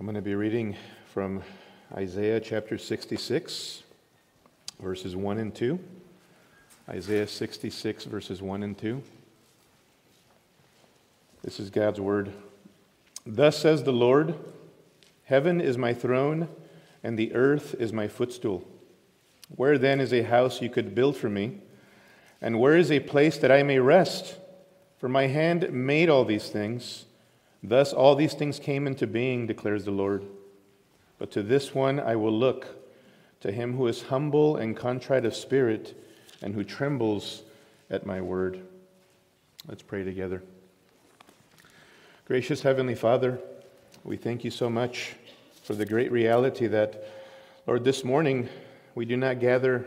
I'm going to be reading from Isaiah chapter 66, verses 1 and 2. Isaiah 66, verses 1 and 2. This is God's word. Thus says the Lord, heaven is my throne, and the earth is my footstool. Where then is a house you could build for me? And where is a place that I may rest? For my hand made all these things. Thus all these things came into being, declares the Lord. But to this one I will look, to him who is humble and contrite of spirit, and who trembles at my word. Let's pray together. Gracious Heavenly Father, we thank you so much for the great reality that, Lord, this morning we do not gather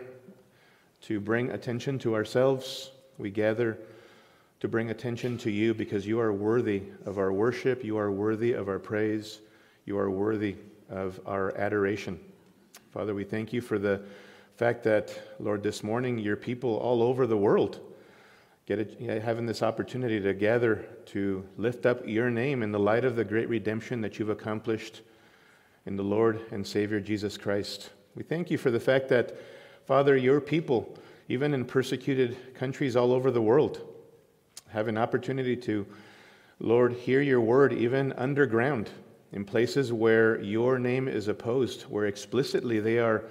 to bring attention to ourselves. We gather to bring attention to you because you are worthy of our worship. You are worthy of our praise. You are worthy of our adoration. Father, we thank you for the fact that, Lord, this morning your people all over the world having this opportunity to gather to lift up your name in the light of the great redemption that you've accomplished in the Lord and Savior Jesus Christ. We thank you for the fact that, Father, your people, even in persecuted countries all over the world, have an opportunity to, Lord, hear your word even underground in places where your name is opposed, where explicitly they are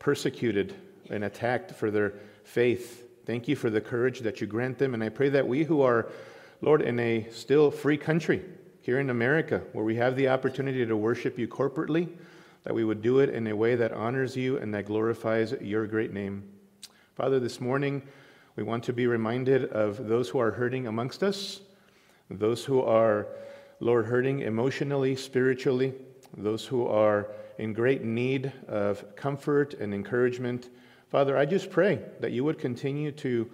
persecuted and attacked for their faith. Thank you for the courage that you grant them, and I pray that we who are, Lord, in a still free country here in America, where we have the opportunity to worship you corporately, that we would do it in a way that honors you and that glorifies your great name. Father, this morning we want to be reminded of those who are hurting amongst us, those who are, Lord, hurting emotionally, spiritually, those who are in great need of comfort and encouragement. Father, I just pray that you would continue to,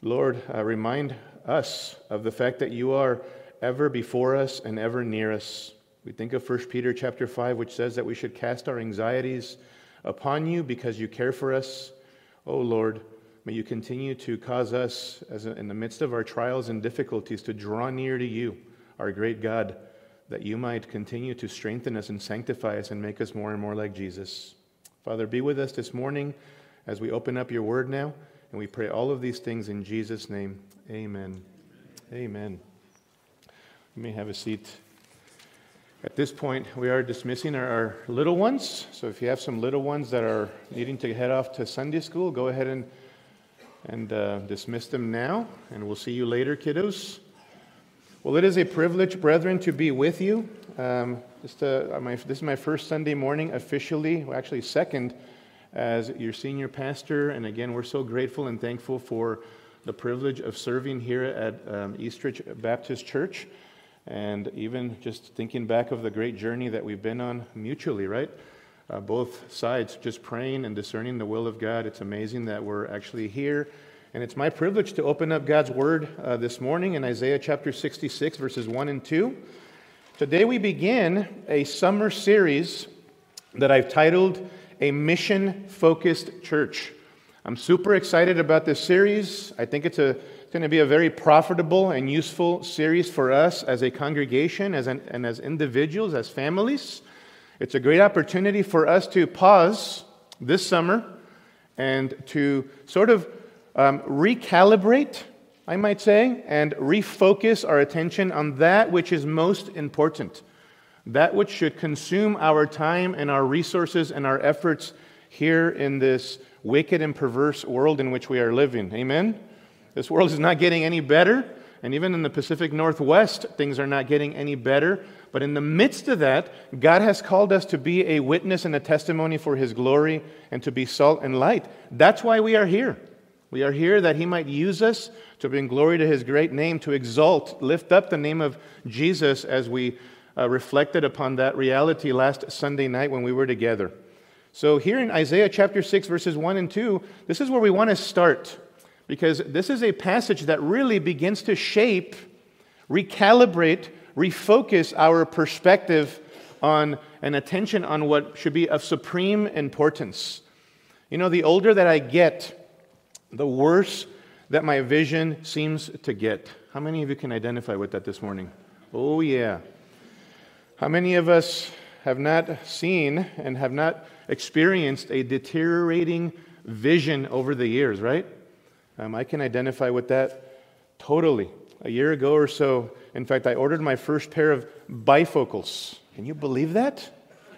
Lord, remind us of the fact that you are ever before us and ever near us. We think of 1 Peter chapter 5, which says that we should cast our anxieties upon you because you care for us. Oh, Lord, may you continue to cause us, in the midst of our trials and difficulties, to draw near to you, our great God, that you might continue to strengthen us and sanctify us and make us more and more like Jesus. Father, be with us this morning as we open up your word now, and we pray all of these things in Jesus' name. Amen. Amen. You may have a seat. At this point, we are dismissing our little ones. So if you have some little ones that are needing to head off to Sunday school, go ahead and dismiss them now, and we'll see you later, kiddos. Well, it is a privilege, brethren, to be with you. This is my first Sunday morning officially, well, actually second, as your senior pastor. And again, we're so grateful and thankful for the privilege of serving here at Eastridge Baptist Church. And even just thinking back of the great journey that we've been on mutually, right? Both sides, just praying and discerning the will of God. It's amazing that we're actually here. And it's my privilege to open up God's Word this morning in Isaiah chapter 66, verses 1 and 2. Today we begin a summer series that I've titled A Mission-Focused Church. I'm super excited about this series. I think it's going to be a very profitable and useful series for us as a congregation, and as individuals, as families. It's a great opportunity for us to pause this summer and to sort of recalibrate, I might say, and refocus our attention on that which is most important, that which should consume our time and our resources and our efforts here in this wicked and perverse world in which we are living. Amen? This world is not getting any better, and even in the Pacific Northwest, things are not getting any better. But in the midst of that, God has called us to be a witness and a testimony for His glory and to be salt and light. That's why we are here. We are here that He might use us to bring glory to His great name, to exalt, lift up the name of Jesus as we reflected upon that reality last Sunday night when we were together. So here in Isaiah chapter 6, verses 1 and 2, this is where we want to start, because this is a passage that really begins to shape, recalibrate, refocus our perspective on and attention on what should be of supreme importance. You know, the older that I get, the worse that my vision seems to get. How many of you can identify with that this morning? Oh, yeah. How many of us have not seen and have not experienced a deteriorating vision over the years, right? I can identify with that totally. A year ago or so, in fact, I ordered my first pair of bifocals. Can you believe that?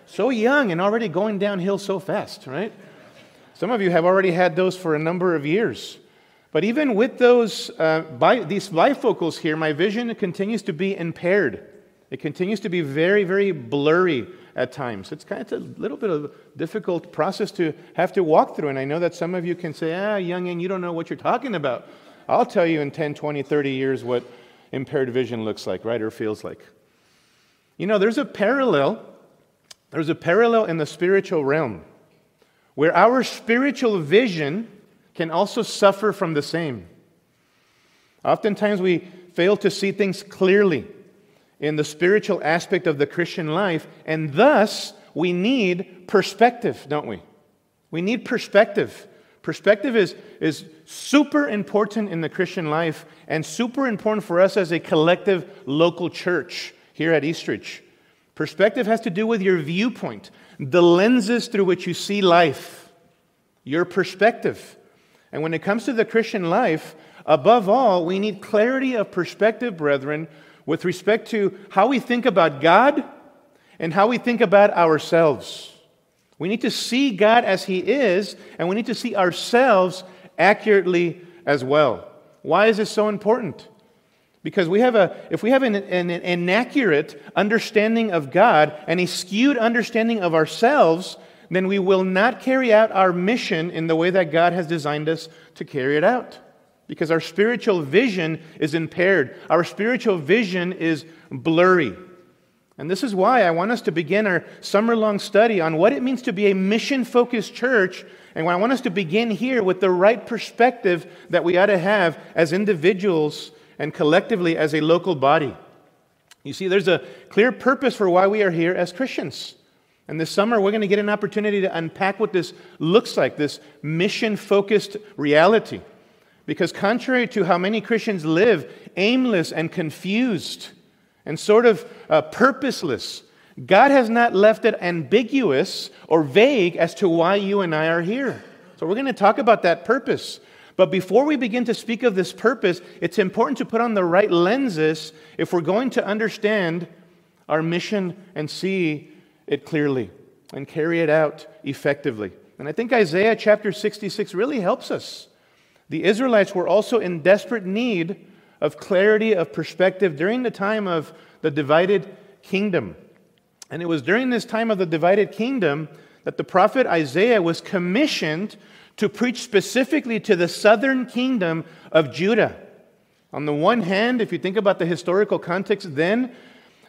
So young and already going downhill so fast, right? Some of you have already had those for a number of years. But even with those, these bifocals here, my vision continues to be impaired. It continues to be very, very blurry at times. It's kind of a little bit of a difficult process to have to walk through. And I know that some of you can say, youngin, you don't know what you're talking about. I'll tell you in 10, 20, 30 years what impaired vision looks like, right, or feels like. You know, there's a parallel. There's a parallel in the spiritual realm where our spiritual vision can also suffer from the same. Oftentimes we fail to see things clearly in the spiritual aspect of the Christian life, and thus we need perspective, don't we? We need perspective. Perspective is super important in the Christian life and super important for us as a collective local church here at Eastridge. Perspective has to do with your viewpoint, the lenses through which you see life, your perspective. And when it comes to the Christian life, above all, we need clarity of perspective, brethren, with respect to how we think about God and how we think about ourselves. We need to see God as He is, and we need to see ourselves accurately as well. Why is this so important? Because we have if we have an inaccurate understanding of God and a skewed understanding of ourselves, then we will not carry out our mission in the way that God has designed us to carry it out. Because our spiritual vision is impaired. Our spiritual vision is blurry. And this is why I want us to begin our summer-long study on what it means to be a mission-focused church. And I want us to begin here with the right perspective that we ought to have as individuals and collectively as a local body. You see, there's a clear purpose for why we are here as Christians. And this summer, we're going to get an opportunity to unpack what this looks like, this mission-focused reality. Because contrary to how many Christians live, aimless and confused and sort of purposeless, God has not left it ambiguous or vague as to why you and I are here. So we're going to talk about that purpose. But before we begin to speak of this purpose, it's important to put on the right lenses if we're going to understand our mission and see it clearly and carry it out effectively. And I think Isaiah chapter 66 really helps us. The Israelites were also in desperate need of clarity of perspective during the time of the divided kingdom. And it was during this time of the divided kingdom that the prophet Isaiah was commissioned to preach specifically to the southern kingdom of Judah. On the one hand, if you think about the historical context then,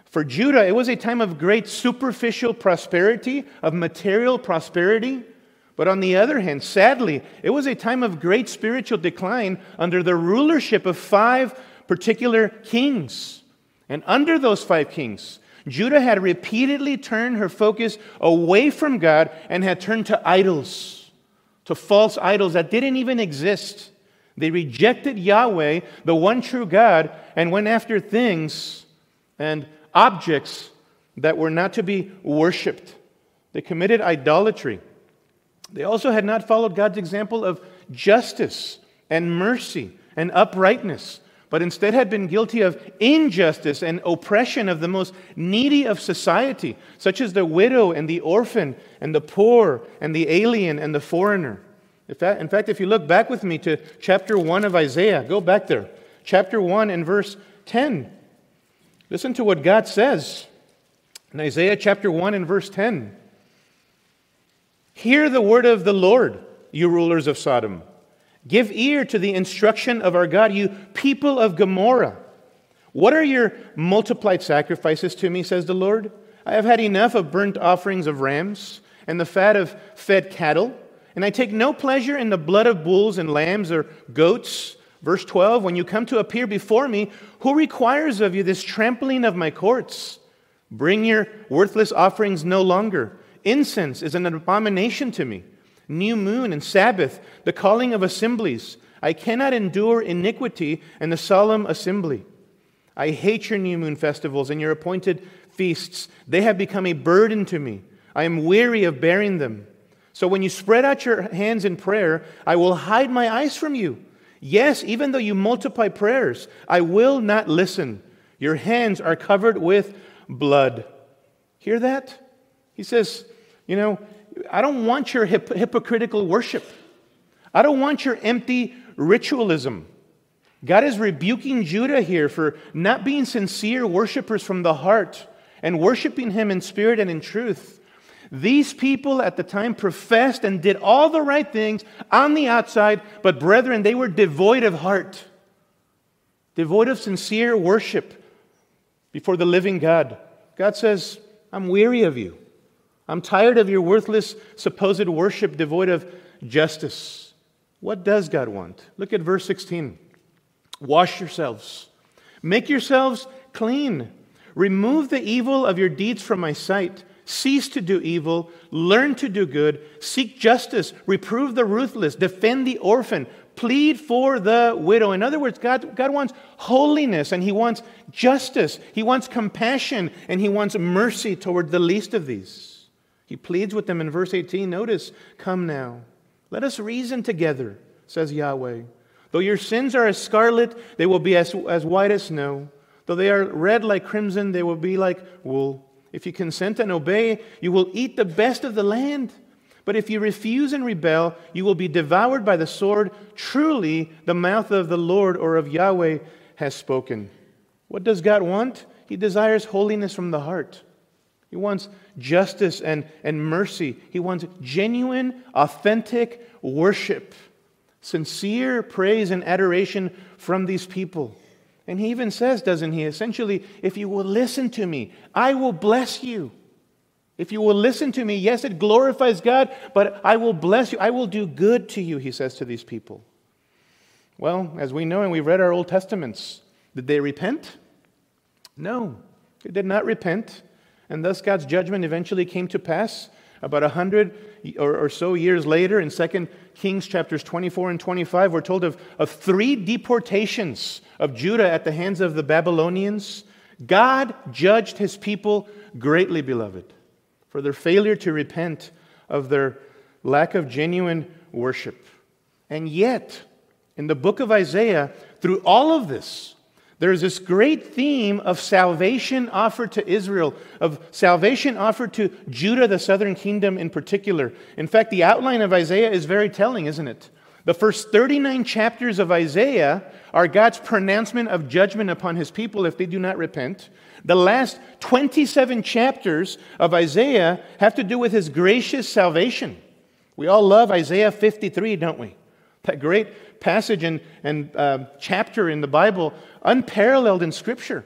for Judah, it was a time of great superficial prosperity, of material prosperity. But on the other hand, sadly, it was a time of great spiritual decline under the rulership of 5 particular kings. And under those 5 kings, Judah had repeatedly turned her focus away from God and had turned to idols, to false idols that didn't even exist. They rejected Yahweh, the one true God, and went after things and objects that were not to be worshipped. They committed idolatry. They also had not followed God's example of justice and mercy and uprightness, but instead had been guilty of injustice and oppression of the most needy of society, such as the widow and the orphan and the poor and the alien and the foreigner. In fact, if you look back with me to chapter 1 of Isaiah, go back there, chapter 1 and verse 10. Listen to what God says in Isaiah chapter 1 and verse 10. Hear the word of the Lord, you rulers of Sodom. Give ear to the instruction of our God, you people of Gomorrah. What are your multiplied sacrifices to me, says the Lord? I have had enough of burnt offerings of rams and the fat of fed cattle, and I take no pleasure in the blood of bulls and lambs or goats. Verse 12, when you come to appear before me, who requires of you this trampling of my courts? Bring your worthless offerings no longer. Incense is an abomination to me. New moon and Sabbath, the calling of assemblies. I cannot endure iniquity and the solemn assembly. I hate your new moon festivals and your appointed feasts. They have become a burden to me. I am weary of bearing them. So when you spread out your hands in prayer, I will hide my eyes from you. Yes, even though you multiply prayers, I will not listen. Your hands are covered with blood. Hear that? He says, you know, I don't want your hypocritical worship. I don't want your empty ritualism. God is rebuking Judah here for not being sincere worshipers from the heart and worshiping Him in spirit and in truth. These people at the time professed and did all the right things on the outside, but brethren, they were devoid of heart, devoid of sincere worship before the living God. God says, I'm weary of you. I'm tired of your worthless supposed worship devoid of justice. What does God want? Look at verse 16. Wash yourselves. Make yourselves clean. Remove the evil of your deeds from my sight. Cease to do evil. Learn to do good. Seek justice. Reprove the ruthless. Defend the orphan. Plead for the widow. In other words, God wants holiness and He wants justice. He wants compassion and He wants mercy toward the least of these. He pleads with them in verse 18. Notice, come now. Let us reason together, says Yahweh. Though your sins are as scarlet, they will be as white as snow. Though they are red like crimson, they will be like wool. If you consent and obey, you will eat the best of the land. But if you refuse and rebel, you will be devoured by the sword. Truly, the mouth of the Lord or of Yahweh has spoken. What does God want? He desires holiness from the heart. He wants justice and mercy. He wants genuine, authentic worship. Sincere praise and adoration from these people. And he even says, doesn't he, essentially, if you will listen to me, I will bless you. If you will listen to me, yes, it glorifies God, but I will bless you. I will do good to you, he says to these people. Well, as we know and we read our Old Testaments, did they repent? No, they did not repent. And thus God's judgment eventually came to pass. About 100 or so years later, in 2 Kings chapters 24 and 25, we're told of 3 deportations of Judah at the hands of the Babylonians. God judged His people greatly, beloved, for their failure to repent of their lack of genuine worship. And yet, in the book of Isaiah, through all of this, there is this great theme of salvation offered to Israel, of salvation offered to Judah, the southern kingdom in particular. In fact, the outline of Isaiah is very telling, isn't it? The first 39 chapters of Isaiah are God's pronouncement of judgment upon His people if they do not repent. The last 27 chapters of Isaiah have to do with His gracious salvation. We all love Isaiah 53, don't we? That great passage and chapter in the Bible, unparalleled in Scripture.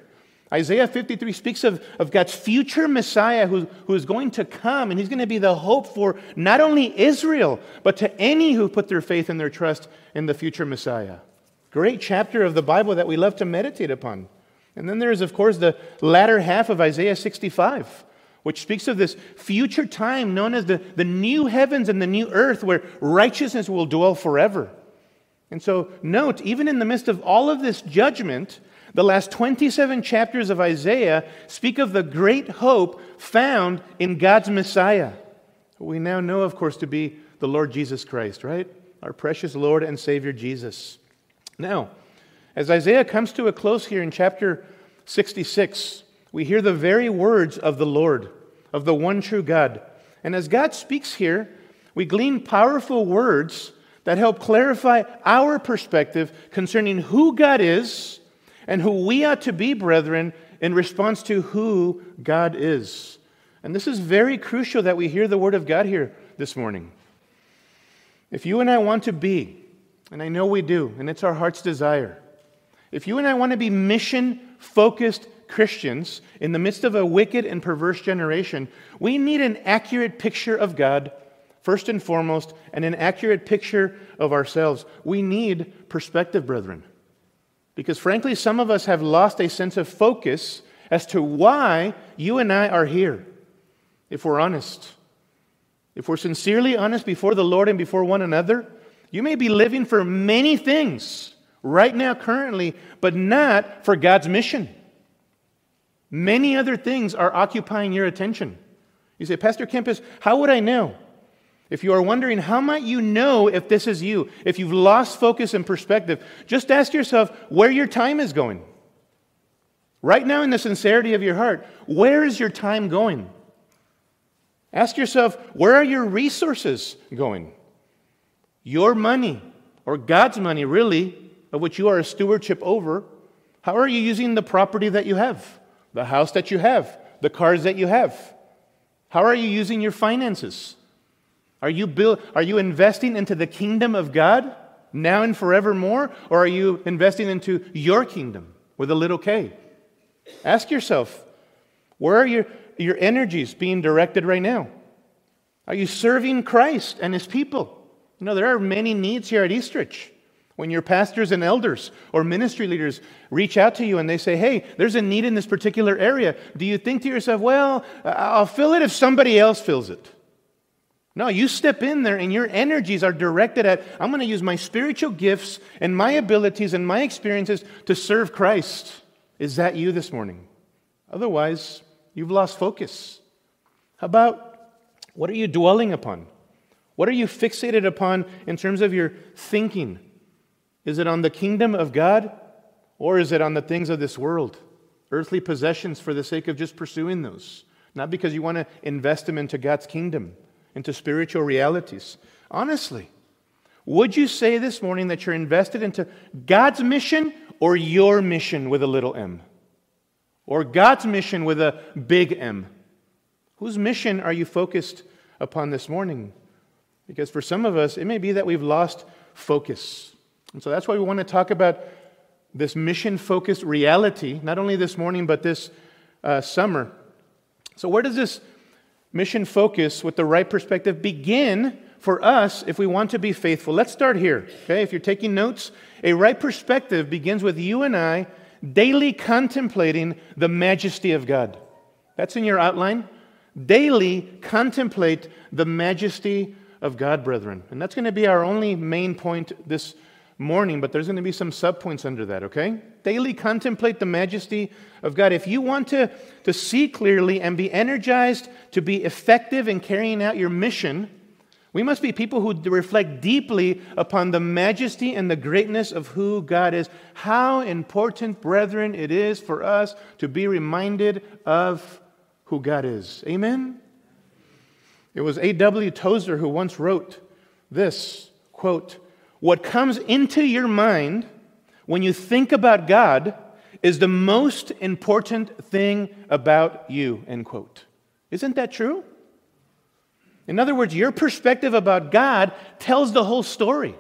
Isaiah 53 speaks of God's future Messiah who is going to come, and He's going to be the hope for not only Israel, but to any who put their faith and their trust in the future Messiah. Great chapter of the Bible that we love to meditate upon. And then there is, of course, the latter half of Isaiah 65, which speaks of this future time known as the new heavens and the new earth where righteousness will dwell forever. And so note, even in the midst of all of this judgment, the last 27 chapters of Isaiah speak of the great hope found in God's Messiah, who we now know, of course, to be the Lord Jesus Christ, right? Our precious Lord and Savior Jesus. Now, as Isaiah comes to a close here in chapter 66, we hear the very words of the Lord, of the one true God. And as God speaks here, we glean powerful words that help clarify our perspective concerning who God is and who we ought to be, brethren, in response to who God is. And this is very crucial that we hear the word of God here this morning. If you and I want to be, and I know we do, and it's our heart's desire, if you and I want to be mission-focused Christians in the midst of a wicked and perverse generation, we need an accurate picture of God, first and foremost, and an accurate picture of ourselves. We need perspective, brethren, because frankly, some of us have lost a sense of focus as to why you and I are here, if we're honest. If we're sincerely honest before the Lord and before one another, you may be living for many things right now, currently, but not for God's mission. Many other things are occupying your attention. You say, Pastor Kempis, how would I know? If you are wondering, how might you know if this is you? If you've lost focus and perspective, just ask yourself where your time is going. Right now, in the sincerity of your heart, where is your time going? Ask yourself, where are your resources going? Your money, or God's money, really, of which you are a stewardship over. How are you using the property that you have, the house that you have, the cars that you have? How are you using your finances? Are you investing into the kingdom of God now and forevermore, or are you investing into your kingdom with a little K? Ask yourself, where are your energies being directed right now? Are you serving Christ and His people? You know, there are many needs here at Eastridge. When your pastors and elders or ministry leaders reach out to you and they say, hey, there's a need in this particular area, do you think to yourself, well, I'll fill it if somebody else fills it? No, you step in there and your energies are directed at, I'm going to use my spiritual gifts and my abilities and my experiences to serve Christ. Is that you this morning? Otherwise, you've lost focus. How about, what are you dwelling upon? What are you fixated upon in terms of your thinking? Is it on the kingdom of God, or is it on the things of this world? Earthly possessions for the sake of just pursuing those. Not because you want to invest them into God's kingdom, into spiritual realities. Honestly, would you say this morning that you're invested into God's mission or your mission with a little m? Or God's mission with a big M? Whose mission are you focused upon this morning? Because for some of us, it may be that we've lost focus. And so that's why we want to talk about this mission-focused reality, not only this morning, but this summer. So where does this mission focus with the right perspective begin for us if we want to be faithful? Let's start here, okay? If you're taking notes, a right perspective begins with you and I daily contemplating the majesty of God. That's in your outline. Daily contemplate the majesty of God, brethren. And that's going to be our only main point this morning, but there's going to be some subpoints under that, okay? Daily contemplate the majesty of God. If you want to see clearly and be energized to be effective in carrying out your mission, we must be people who reflect deeply upon the majesty and the greatness of who God is. How important, brethren, it is for us to be reminded of who God is. Amen? It was A.W. Tozer who once wrote this, quote, "What comes into your mind when you think about God is the most important thing about you," end quote. Isn't that true? In other words, your perspective about God tells the whole story.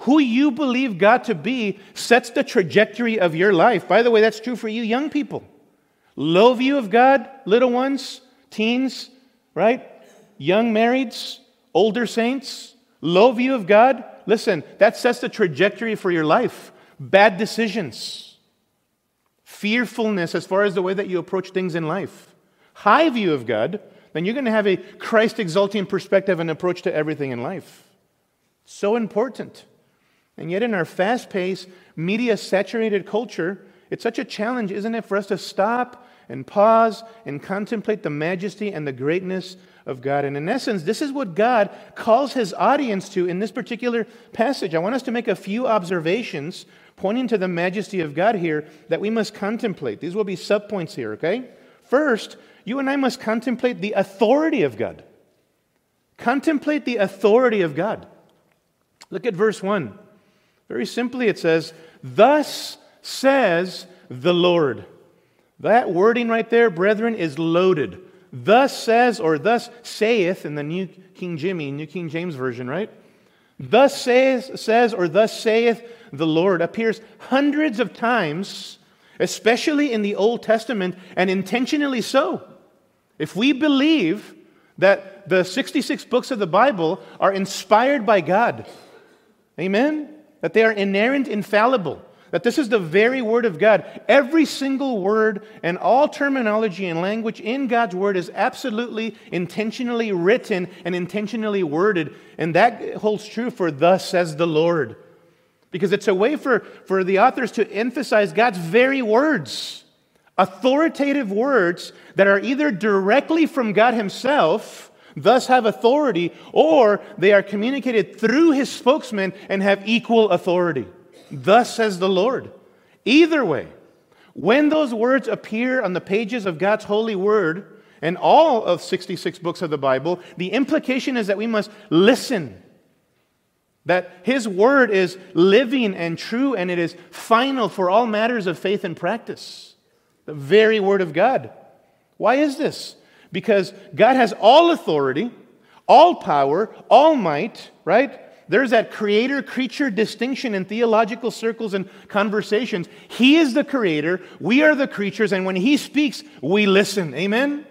Who you believe God to be sets the trajectory of your life. By the way, that's true for you young people. Low view of God, little ones, teens, right? Young marrieds, older saints, low view of God. Listen, that sets the trajectory for your life. Bad decisions, fearfulness as far as the way that you approach things in life. High view of God, then you're going to have a Christ-exalting perspective and approach to everything in life. So important. And yet in our fast-paced, media-saturated culture, it's such a challenge, isn't it, for us to stop and pause and contemplate the majesty and the greatness of God. And in essence, this is what God calls His audience to in this particular passage. I want us to make a few observations pointing to the majesty of God here that we must contemplate. These will be subpoints here, okay? First, you and I must contemplate the authority of God. Contemplate the authority of God. Look at verse 1. Very simply, it says, "Thus says the Lord." That wording right there, brethren, is loaded. Thus says, or thus saith in the New King James Version, right? Thus says, or thus saith the Lord appears hundreds of times, especially in the Old Testament, and intentionally so. If we believe that the 66 books of the Bible are inspired by God, amen? That they are inerrant, infallible, that this is the very Word of God. Every single word and all terminology and language in God's Word is absolutely intentionally written and intentionally worded. And that holds true for "thus says the Lord." Because it's a way for the authors to emphasize God's very words. Authoritative words that are either directly from God Himself, thus have authority, or they are communicated through His spokesman and have equal authority. Thus says the Lord. Either way, when those words appear on the pages of God's holy word, and all of 66 books of the Bible, the implication is that we must listen. That His word is living and true, and it is final for all matters of faith and practice. The very word of God. Why is this? Because God has all authority, all power, all might, right? There's that creator-creature distinction in theological circles and conversations. He is the creator, we are the creatures, and when He speaks, we listen. Amen?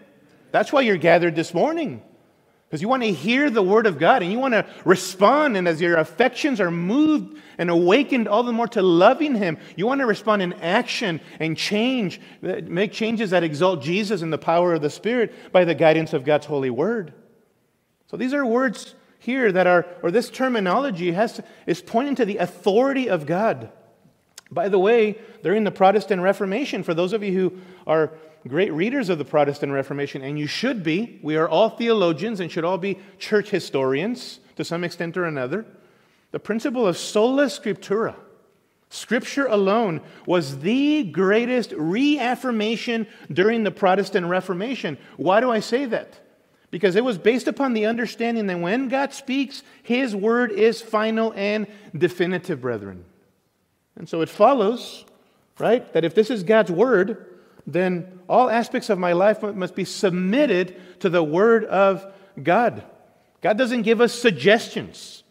That's why you're gathered this morning, because you want to hear the Word of God and you want to respond, and as your affections are moved and awakened all the more to loving Him, you want to respond in action and change, make changes that exalt Jesus in the power of the Spirit by the guidance of God's holy Word. So these are words here that are, or this terminology is pointing to the authority of God. By the way, they're in the Protestant Reformation. For those of you who are great readers of the Protestant Reformation, and you should be. We are all theologians and should all be church historians to some extent or another. The principle of sola scriptura, Scripture alone, was the greatest reaffirmation during the Protestant Reformation. Why do I say that? Because it was based upon the understanding that when God speaks, His word is final and definitive, brethren. And so it follows, right, that if this is God's word, then all aspects of my life must be submitted to the Word of God. God doesn't give us suggestions.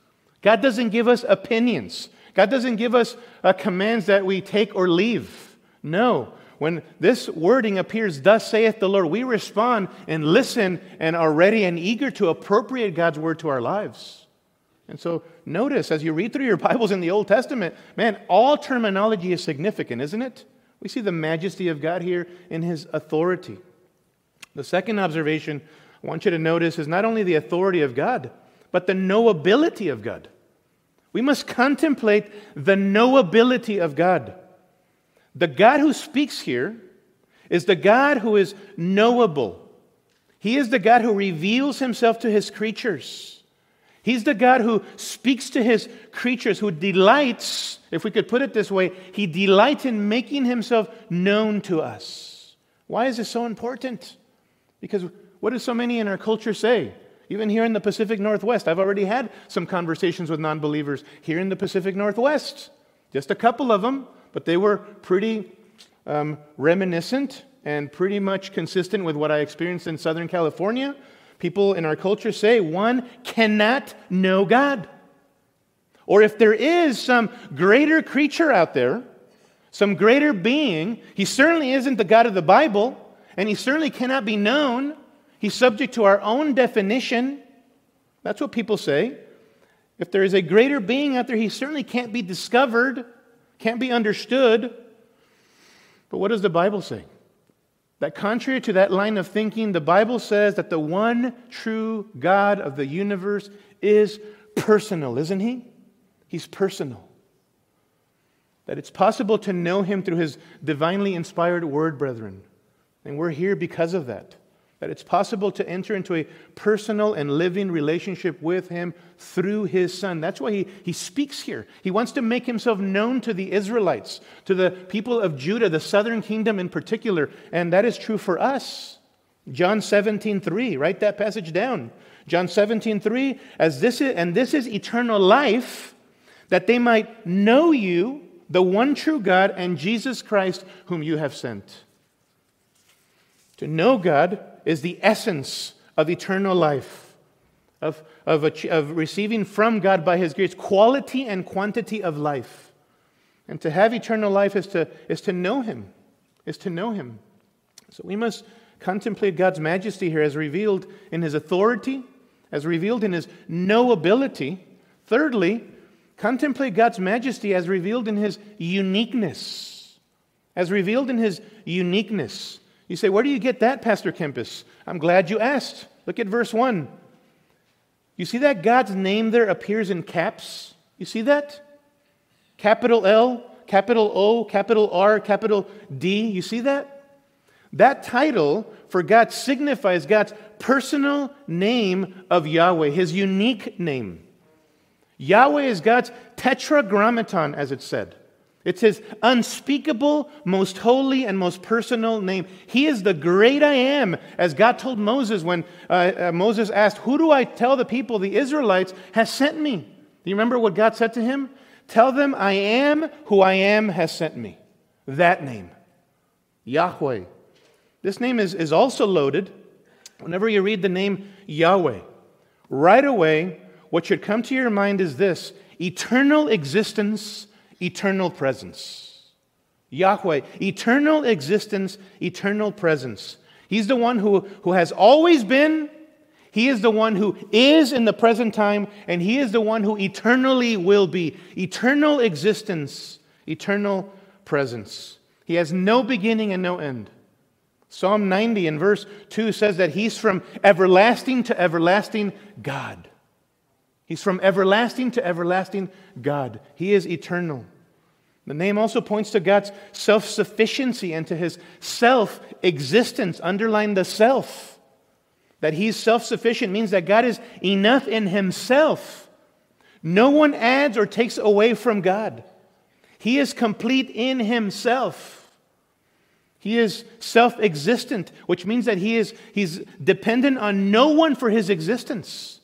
God doesn't give us opinions. God doesn't give us commands that we take or leave. No. When this wording appears, thus saith the Lord, we respond and listen and are ready and eager to appropriate God's Word to our lives. And so notice, as you read through your Bibles in the Old Testament, man, all terminology is significant, isn't it? We see the majesty of God here in His authority. The second observation I want you to notice is not only the authority of God, but the knowability of God. We must contemplate the knowability of God. The God who speaks here is the God who is knowable. He is the God who reveals Himself to His creatures. He's the God who speaks to His creatures, who delights, if we could put it this way, He delights in making Himself known to us. Why is this so important? Because what do so many in our culture say? Even here in the Pacific Northwest, I've already had some conversations with non-believers here in the Pacific Northwest. Just a couple of them, but they were pretty reminiscent and pretty much consistent with what I experienced in Southern California. People in our culture say one cannot know God. Or if there is some greater creature out there, some greater being, He certainly isn't the God of the Bible, and He certainly cannot be known. He's subject to our own definition. That's what people say. If there is a greater being out there, He certainly can't be discovered, can't be understood. But what does the Bible say? That contrary to that line of thinking, the Bible says that the one true God of the universe is personal, isn't He? He's personal. That it's possible to know Him through His divinely inspired word, brethren. And we're here because of that. That it's possible to enter into a personal and living relationship with Him through His Son. That's why he speaks here. He wants to make Himself known to the Israelites, to the people of Judah, the southern kingdom in particular. And that is true for us. John 17.3, write that passage down. John 17.3, this is eternal life, that they might know you, the one true God, and Jesus Christ, whom you have sent. To know God is the essence of eternal life, of receiving from God by His grace quality and quantity of life. And to have eternal life is to know Him, is to know Him. So we must contemplate God's majesty here as revealed in His authority, as revealed in His knowability. Thirdly, contemplate God's majesty as revealed in His uniqueness, as revealed in His uniqueness. You say, where do you get that, Pastor Kempis? I'm glad you asked. Look at verse 1. You see that God's name there appears in caps? You see that? Capital L, capital O, capital R, capital D. You see that? That title for God signifies God's personal name of Yahweh, his unique name. Yahweh is God's tetragrammaton, as it said. It's his unspeakable, most holy, and most personal name. He is the great I am, as God told Moses when Moses asked, "Who do I tell the people the Israelites has sent me?" Do you remember what God said to him? "Tell them I am who I am has sent me." That name, Yahweh. This name is also loaded. Whenever you read the name Yahweh, right away, what should come to your mind is this: eternal existence, eternal presence. Yahweh, eternal existence, eternal presence. He's the one who has always been. He is the one who is in the present time, and He is the one who eternally will be. Eternal existence, eternal presence. He has no beginning and no end. Psalm 90 and verse 2 says that He's from everlasting to everlasting God. He's from everlasting to everlasting God. He is eternal. The name also points to God's self-sufficiency and to His self-existence. Underline the self. That He's self-sufficient means that God is enough in Himself. No one adds or takes away from God. He is complete in Himself. He is self-existent, which means that He's dependent on no one for His existence.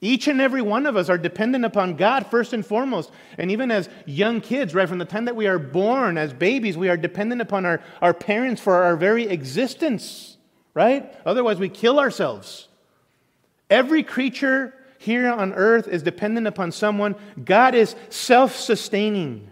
Each and every one of us are dependent upon God first and foremost. And even as young kids, right from the time that we are born as babies, we are dependent upon our parents for our very existence, right? Otherwise, we kill ourselves. Every creature here on earth is dependent upon someone. God is self-sustaining.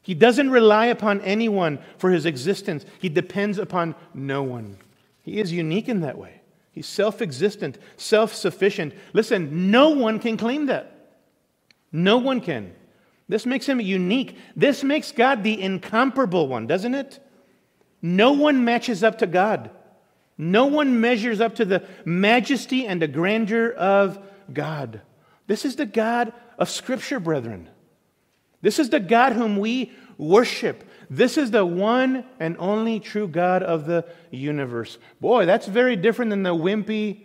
He doesn't rely upon anyone for His existence. He depends upon no one. He is unique in that way. He's self-existent, self-sufficient. Listen, no one can claim that. No one can. This makes Him unique. This makes God the incomparable one, doesn't it? No one matches up to God. No one measures up to the majesty and the grandeur of God. This is the God of Scripture, brethren. This is the God whom we worship. This is the one and only true God of the universe. Boy, that's very different than the wimpy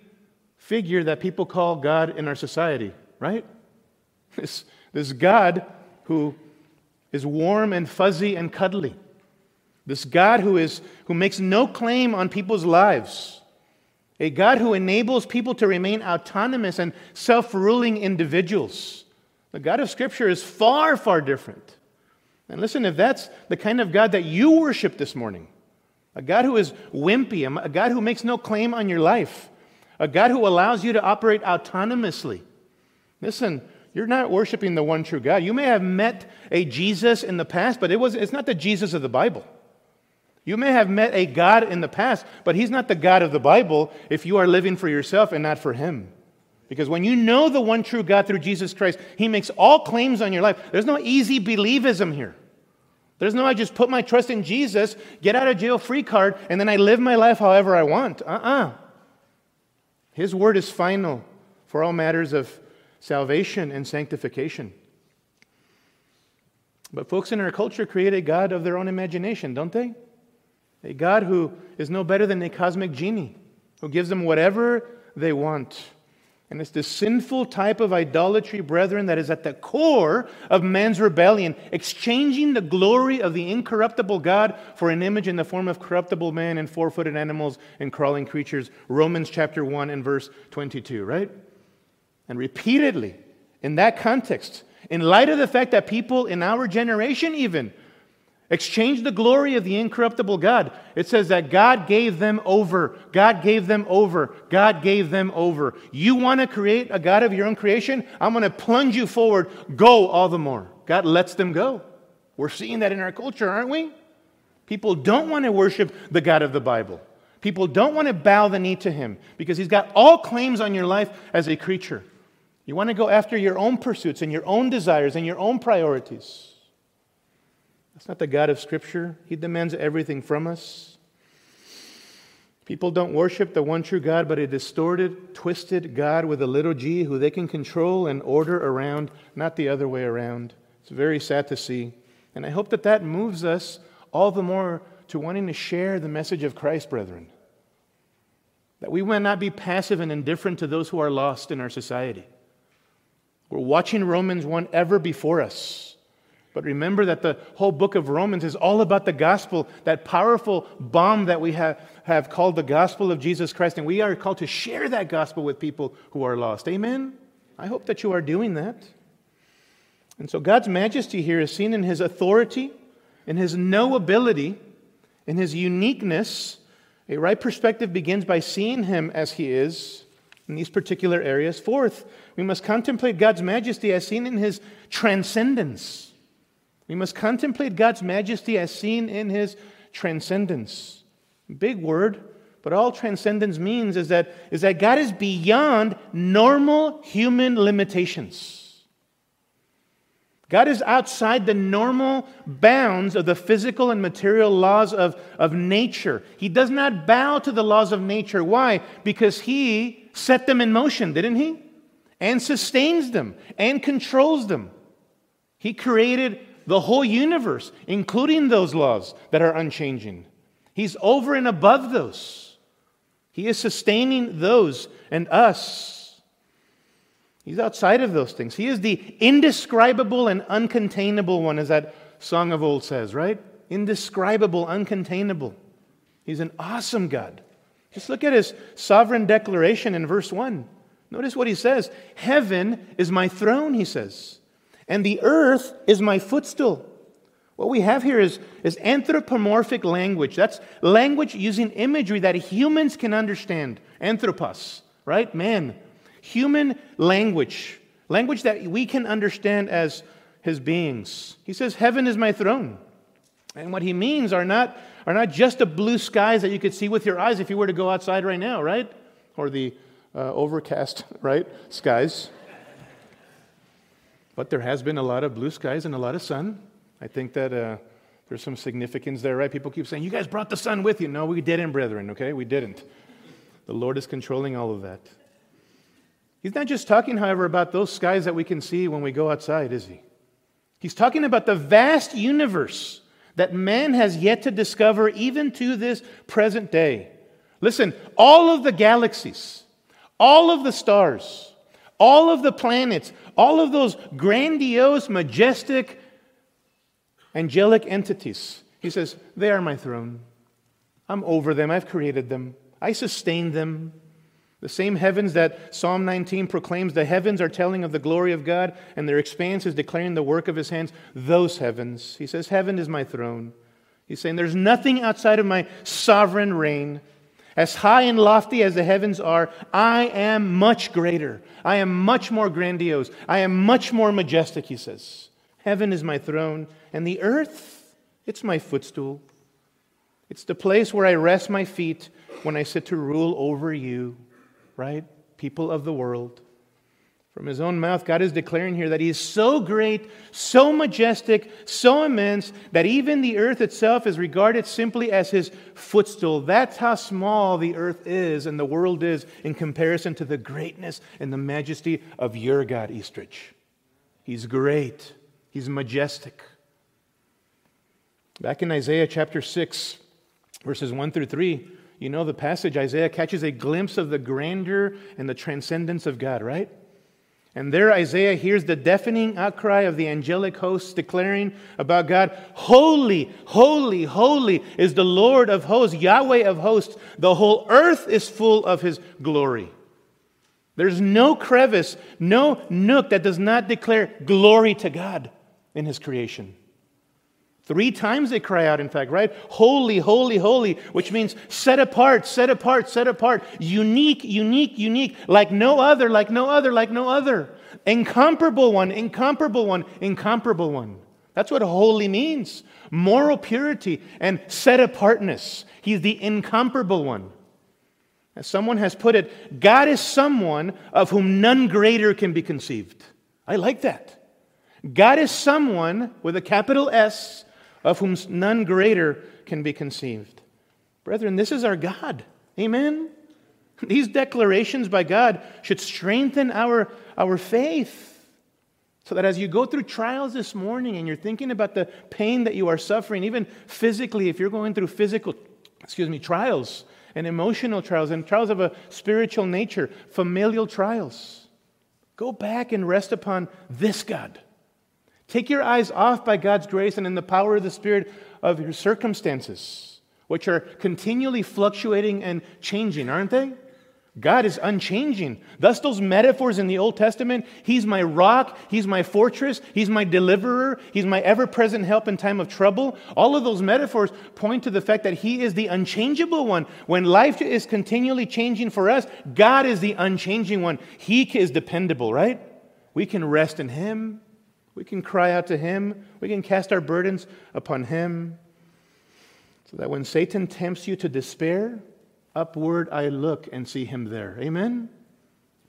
figure that people call God in our society, right? This God who is warm and fuzzy and cuddly. This God who makes no claim on people's lives. A God who enables people to remain autonomous and self-ruling individuals. The God of Scripture is far, far different. And listen, if that's the kind of God that you worship this morning, a God who is wimpy, a God who makes no claim on your life, a God who allows you to operate autonomously, listen, you're not worshiping the one true God. You may have met a Jesus in the past, but it's not the Jesus of the Bible. You may have met a God in the past, but He's not the God of the Bible if you are living for yourself and not for Him. Because when you know the one true God through Jesus Christ, He makes all claims on your life. There's no easy believism here. There's no, I just put my trust in Jesus, get out of jail free card, and then I live my life however I want. His word is final for all matters of salvation and sanctification. But folks in our culture create a God of their own imagination, don't they? A God who is no better than a cosmic genie, who gives them whatever they want. And it's this sinful type of idolatry, brethren, that is at the core of man's rebellion, exchanging the glory of the incorruptible God for an image in the form of corruptible man and four-footed animals and crawling creatures. Romans chapter 1 and verse 22, right? And repeatedly, in that context, in light of the fact that people in our generation even exchange the glory of the incorruptible God, it says that God gave them over. God gave them over. God gave them over. You want to create a God of your own creation? I'm going to plunge you forward. Go all the more. God lets them go. We're seeing that in our culture, aren't we? People don't want to worship the God of the Bible. People don't want to bow the knee to Him because He's got all claims on your life as a creature. You want to go after your own pursuits and your own desires and your own priorities. That's not the God of Scripture. He demands everything from us. People don't worship the one true God, but a distorted, twisted God with a little g who they can control and order around, not the other way around. It's very sad to see. And I hope that moves us all the more to wanting to share the message of Christ, brethren. That we will not be passive and indifferent to those who are lost in our society. We're watching Romans 1 ever before us. But remember that the whole book of Romans is all about the gospel, that powerful bomb that we have called the gospel of Jesus Christ. And we are called to share that gospel with people who are lost. Amen? I hope that you are doing that. And so God's majesty here is seen in His authority, in His knowability, in His uniqueness. A right perspective begins by seeing Him as He is in these particular areas. Fourth, we must contemplate God's majesty as seen in His transcendence. We must contemplate God's majesty as seen in His transcendence. Big word, but all transcendence means is that God is beyond normal human limitations. God is outside the normal bounds of the physical and material laws of nature. He does not bow to the laws of nature. Why? Because He set them in motion, didn't He? And sustains them and controls them. He created the whole universe, including those laws that are unchanging. He's over and above those. He is sustaining those and us. He's outside of those things. He is the indescribable and uncontainable one, as that song of old says, right? Indescribable, uncontainable. He's an awesome God. Just look at His sovereign declaration in verse 1. Notice what He says. Heaven is my throne, He says, and the earth is my footstool. What we have here is anthropomorphic language. That's language using imagery that humans can understand. Anthropos, right? Man. Human language, language that we can understand as His beings. He says, heaven is my throne. And what He means are not just the blue skies that you could see with your eyes if you were to go outside right now, right? Or the overcast, right, skies. But there has been a lot of blue skies and a lot of sun. I think that there's some significance there, right? People keep saying, you guys brought the sun with you. No, we didn't, brethren, okay? We didn't. The Lord is controlling all of that. He's not just talking, however, about those skies that we can see when we go outside, is He? He's talking about the vast universe that man has yet to discover even to this present day. Listen, all of the galaxies, all of the stars, all of the planets, all of those grandiose, majestic, angelic entities. He says, they are my throne. I'm over them. I've created them. I sustain them. The same heavens that Psalm 19 proclaims, the heavens are telling of the glory of God, and their expanse is declaring the work of His hands, those heavens. He says, heaven is my throne. He's saying, there's nothing outside of my sovereign reign. As high and lofty as the heavens are, I am much greater. I am much more grandiose. I am much more majestic, He says. Heaven is my throne, and the earth, it's my footstool. It's the place where I rest my feet when I sit to rule over you. Right? People of the world. From His own mouth, God is declaring here that He is so great, so majestic, so immense, that even the earth itself is regarded simply as His footstool. That's how small the earth is and the world is in comparison to the greatness and the majesty of your God, Eastridge. He's great. He's majestic. Back in Isaiah chapter 6, verses 1 through 3, you know the passage, Isaiah catches a glimpse of the grandeur and the transcendence of God, right? And there Isaiah hears the deafening outcry of the angelic hosts declaring about God, holy, holy, holy is the Lord of hosts, Yahweh of hosts. The whole earth is full of His glory. There's no crevice, no nook that does not declare glory to God in His creation. 3 times they cry out, in fact, right? Holy, holy, holy, which means set apart, set apart, set apart. Unique, unique, unique, like no other, like no other, like no other. Incomparable one, incomparable one, incomparable one. That's what holy means. Moral purity and set apartness. He's the incomparable one. As someone has put it, God is someone of whom none greater can be conceived. I like that. God is someone with a capital S, of whom none greater can be conceived. Brethren, this is our God. Amen? These declarations by God should strengthen our faith. So that as you go through trials this morning and you're thinking about the pain that you are suffering, even physically, if you're going through physical, trials and emotional trials and trials of a spiritual nature, familial trials, go back and rest upon this God. Take your eyes off by God's grace and in the power of the Spirit of your circumstances, which are continually fluctuating and changing, aren't they? God is unchanging. Thus those metaphors in the Old Testament, He's my rock, He's my fortress, He's my deliverer, He's my ever-present help in time of trouble. All of those metaphors point to the fact that He is the unchangeable one. When life is continually changing for us, God is the unchanging one. He is dependable, right? We can rest in Him. We can cry out to Him. We can cast our burdens upon Him. So that when Satan tempts you to despair, upward I look and see Him there. Amen?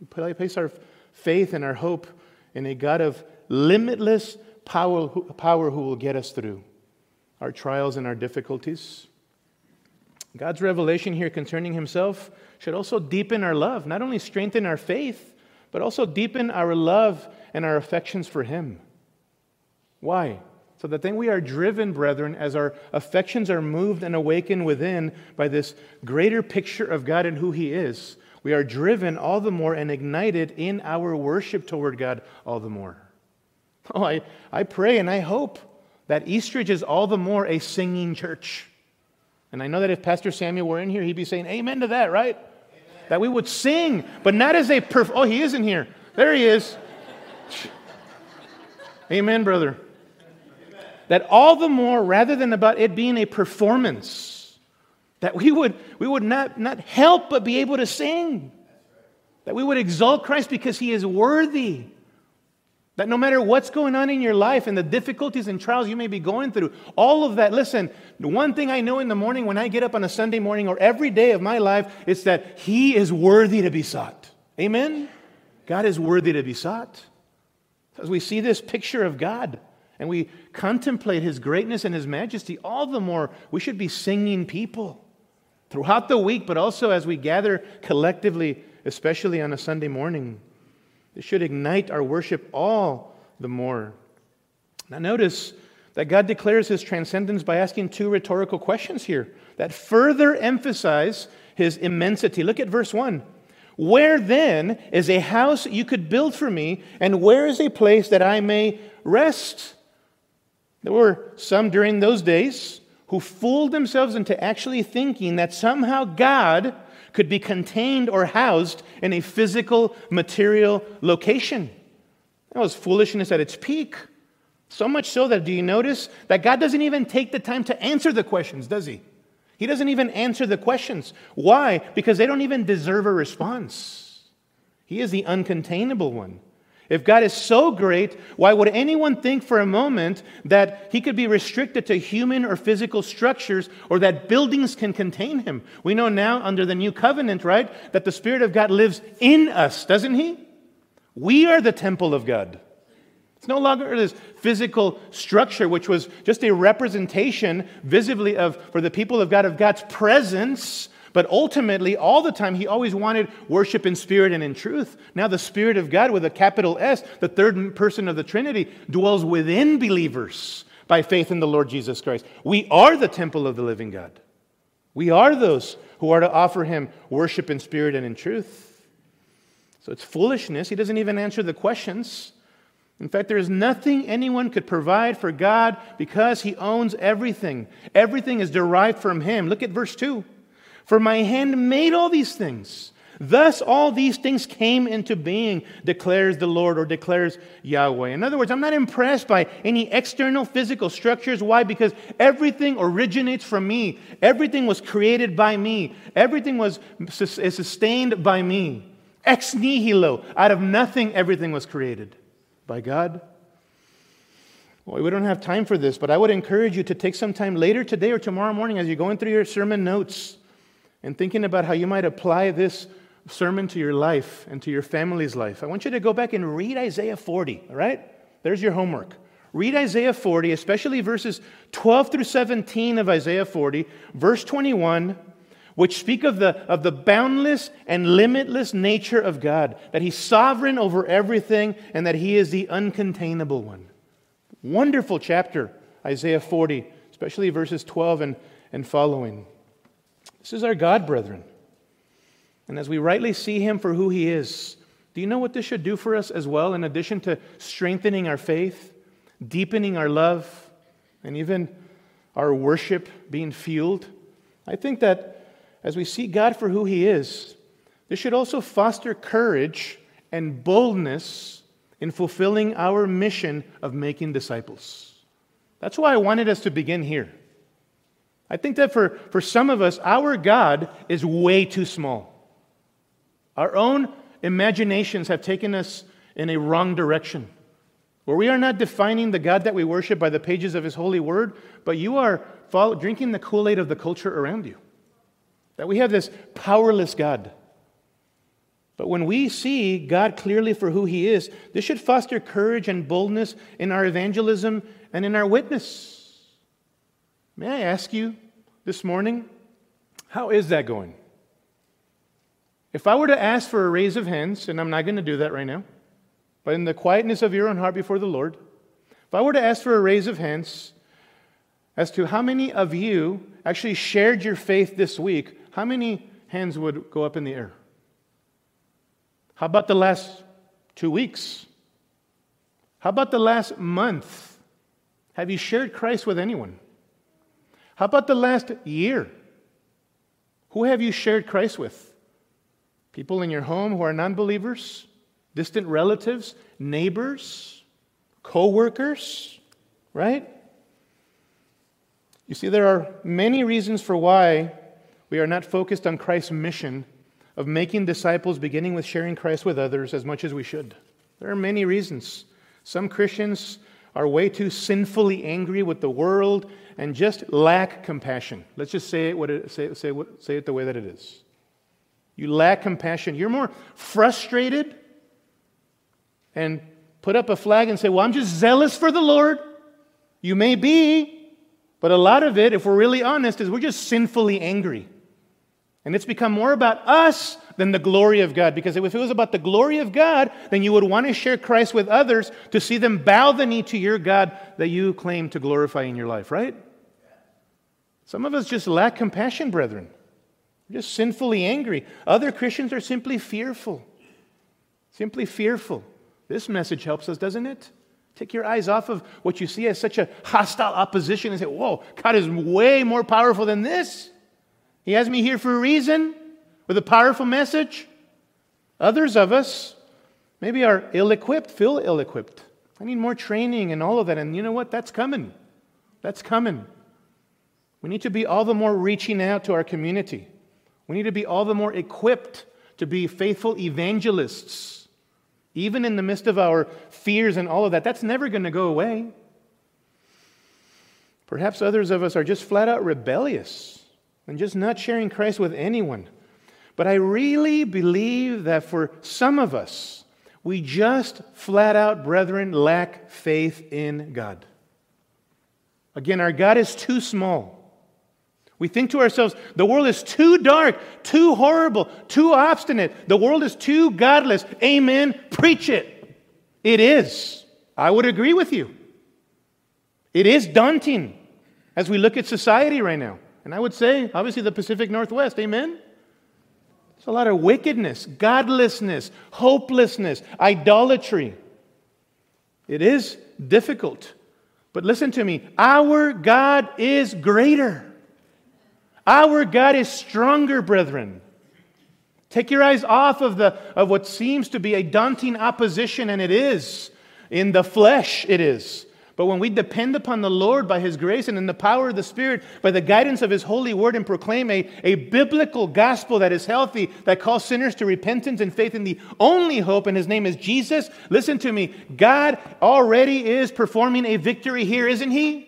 We place our faith and our hope in a God of limitless power who will get us through our trials and our difficulties. God's revelation here concerning Himself should also deepen our love, not only strengthen our faith, but also deepen our love and our affections for Him. Why? So that then we are driven, brethren, as our affections are moved and awakened within by this greater picture of God and who He is, we are driven all the more and ignited in our worship toward God all the more. Oh, I pray and I hope that Eastridge is all the more a singing church. And I know that if Pastor Samuel were in here, he'd be saying amen to that, right? Amen. That we would sing, but not as a... Oh, he is in here. There he is. Amen, brother. That all the more, rather than about it being a performance, that we would not help but be able to sing. That we would exalt Christ because He is worthy. That no matter what's going on in your life and the difficulties and trials you may be going through, all of that, listen, the one thing I know in the morning when I get up on a Sunday morning or every day of my life, it's that He is worthy to be sought. Amen? God is worthy to be sought. As we see this picture of God, and we contemplate His greatness and His majesty, all the more we should be singing people throughout the week, but also as we gather collectively, especially on a Sunday morning. This should ignite our worship all the more. Now notice that God declares His transcendence by asking two rhetorical questions here that further emphasize His immensity. Look at verse 1. Where then is a house you could build for me, and where is a place that I may rest? There were some during those days who fooled themselves into actually thinking that somehow God could be contained or housed in a physical, material location. That was foolishness at its peak. So much so that, do you notice that God doesn't even take the time to answer the questions, does He? He doesn't even answer the questions. Why? Because they don't even deserve a response. He is the uncontainable one. If God is so great, why would anyone think for a moment that He could be restricted to human or physical structures or that buildings can contain Him? We know now under the new covenant, right, that the Spirit of God lives in us, doesn't He? We are the temple of God. It's no longer this physical structure, which was just a representation visibly of, for the people of God's presence. But ultimately, all the time, He always wanted worship in spirit and in truth. Now the Spirit of God with a capital S, the third person of the Trinity, dwells within believers by faith in the Lord Jesus Christ. We are the temple of the living God. We are those who are to offer Him worship in spirit and in truth. So it's foolishness. He doesn't even answer the questions. In fact, there is nothing anyone could provide for God because He owns everything. Everything is derived from Him. Look at verse 2. For my hand made all these things. Thus all these things came into being, declares the Lord, or declares Yahweh. In other words, I'm not impressed by any external physical structures. Why? Because everything originates from me. Everything was created by me. Everything is sustained by me. Ex nihilo. Out of nothing, everything was created by God. Well, we don't have time for this, but I would encourage you to take some time later today or tomorrow morning as you're going through your sermon notes and thinking about how you might apply this sermon to your life and to your family's life. I want you to go back and read Isaiah 40, all right? There's your homework. Read Isaiah 40, especially verses 12 through 17 of Isaiah 40, verse 21, which speak of the boundless and limitless nature of God, that He's sovereign over everything and that He is the uncontainable one. Wonderful chapter, Isaiah 40, especially verses 12 and following. This is our God, brethren. And as we rightly see Him for who He is, do you know what this should do for us as well, in addition to strengthening our faith, deepening our love, and even our worship being fueled? I think that as we see God for who He is, this should also foster courage and boldness in fulfilling our mission of making disciples. That's why I wanted us to begin here. I think that for some of us, our God is way too small. Our own imaginations have taken us in a wrong direction, where we are not defining the God that we worship by the pages of His holy word, but you are drinking the Kool-Aid of the culture around you. That we have this powerless God. But when we see God clearly for who He is, this should foster courage and boldness in our evangelism and in our witness. May I ask you this morning, how is that going? If I were to ask for a raise of hands, and I'm not going to do that right now, but in the quietness of your own heart before the Lord, if I were to ask for a raise of hands as to how many of you actually shared your faith this week, how many hands would go up in the air? How about the last 2 weeks? How about the last month? Have you shared Christ with anyone? How about the last year? Who have you shared Christ with? People in your home who are non-believers? Distant relatives, neighbors, co-workers, right? You see, there are many reasons for why we are not focused on Christ's mission of making disciples, beginning with sharing Christ with others as much as we should. There are many reasons. Some Christians are way too sinfully angry with the world and just lack compassion. Let's just say it the way that it is. You lack compassion. You're more frustrated and put up a flag and say, well, I'm just zealous for the Lord. You may be, but a lot of it, if we're really honest, is we're just sinfully angry. And it's become more about us than the glory of God. Because if it was about the glory of God, then you would want to share Christ with others to see them bow the knee to your God that you claim to glorify in your life, right? Some of us just lack compassion, brethren. We're just sinfully angry. Other Christians are simply fearful. Simply fearful. This message helps us, doesn't it? Take your eyes off of what you see as such a hostile opposition and say, whoa, God is way more powerful than this. He has me here for a reason, with a powerful message. Others of us maybe are ill-equipped, feel ill-equipped. I need more training and all of that. And you know what? That's coming. That's coming. We need to be all the more reaching out to our community. We need to be all the more equipped to be faithful evangelists. Even in the midst of our fears and all of that, that's never going to go away. Perhaps others of us are just flat out rebellious and just not sharing Christ with anyone. But I really believe that for some of us, we just flat out, brethren, lack faith in God. Again, our God is too small. We think to ourselves, the world is too dark, too horrible, too obstinate. The world is too godless. Amen. Preach it. It is. I would agree with you. It is daunting as we look at society right now. And I would say, obviously, the Pacific Northwest. Amen. There's a lot of wickedness, godlessness, hopelessness, idolatry. It is difficult. But listen to me. Our God is greater. Our God is stronger, brethren. Take your eyes off of what seems to be a daunting opposition, and it is. In the flesh, it is. But when we depend upon the Lord by His grace and in the power of the Spirit, by the guidance of His holy word, and proclaim a biblical gospel that is healthy, that calls sinners to repentance and faith in the only hope, and His name is Jesus, listen to me, God already is performing a victory here, isn't He?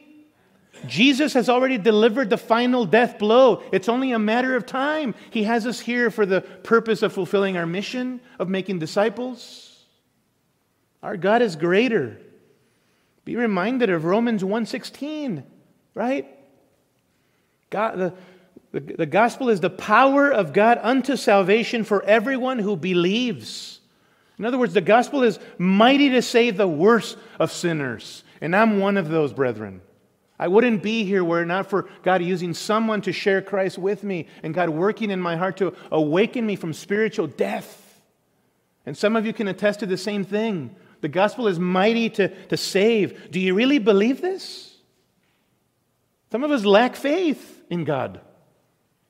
Jesus has already delivered the final death blow. It's only a matter of time. He has us here for the purpose of fulfilling our mission, of making disciples. Our God is greater. Be reminded of Romans 1:16, right? God, The gospel is the power of God unto salvation for everyone who believes. In other words, the gospel is mighty to save the worst of sinners. And I'm one of those, brethren. I wouldn't be here were it not for God using someone to share Christ with me and God working in my heart to awaken me from spiritual death. And some of you can attest to the same thing. The gospel is mighty to save. Do you really believe this? Some of us lack faith in God.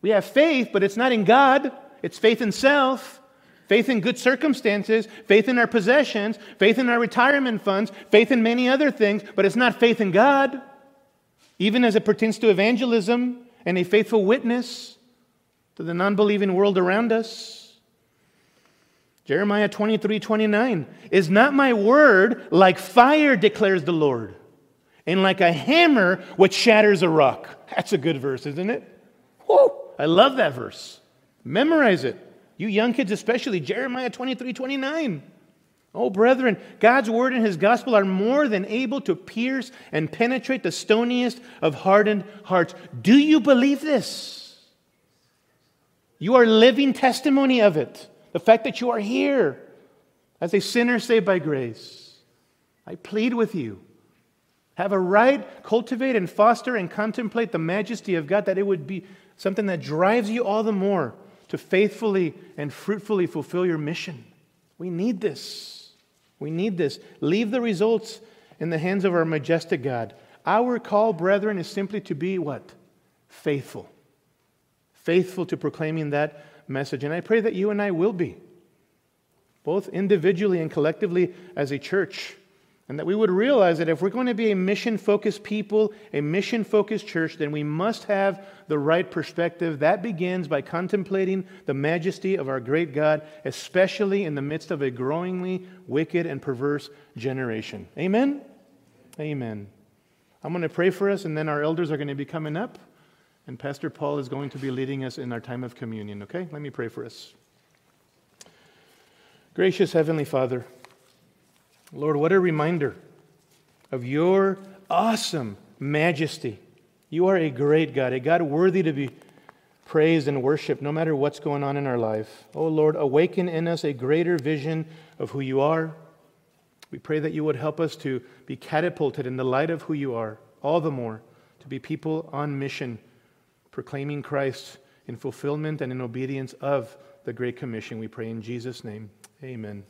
We have faith, but it's not in God. It's faith in self, faith in good circumstances, faith in our possessions, faith in our retirement funds, faith in many other things, but it's not faith in God. Even as it pertains to evangelism and a faithful witness to the non-believing world around us. Jeremiah 23:29, "Is not my word like fire, declares the Lord, and like a hammer which shatters a rock." That's a good verse, isn't it? Woo! I love that verse. Memorize it. You young kids especially, Jeremiah 23:29. Oh, brethren, God's word and his gospel are more than able to pierce and penetrate the stoniest of hardened hearts. Do you believe this? You are living testimony of it. The fact that you are here as a sinner saved by grace. I plead with you. Have a right, cultivate and foster and contemplate the majesty of God, that it would be something that drives you all the more to faithfully and fruitfully fulfill your mission. We need this. We need this. Leave the results in the hands of our majestic God. Our call, brethren, is simply to be what? Faithful. Faithful to proclaiming that message. And I pray that you and I will be, both individually and collectively as a church. And that we would realize that if we're going to be a mission-focused people, a mission-focused church, then we must have the right perspective. That begins by contemplating the majesty of our great God, especially in the midst of a growingly wicked and perverse generation. Amen? Amen. I'm going to pray for us, and then our elders are going to be coming up, and Pastor Paul is going to be leading us in our time of communion, okay? Let me pray for us. Gracious Heavenly Father, Lord, what a reminder of your awesome majesty. You are a great God, a God worthy to be praised and worshiped no matter what's going on in our life. Oh, Lord, awaken in us a greater vision of who you are. We pray that you would help us to be catapulted in the light of who you are, all the more, to be people on mission, proclaiming Christ in fulfillment and in obedience of the Great Commission. We pray in Jesus' name. Amen.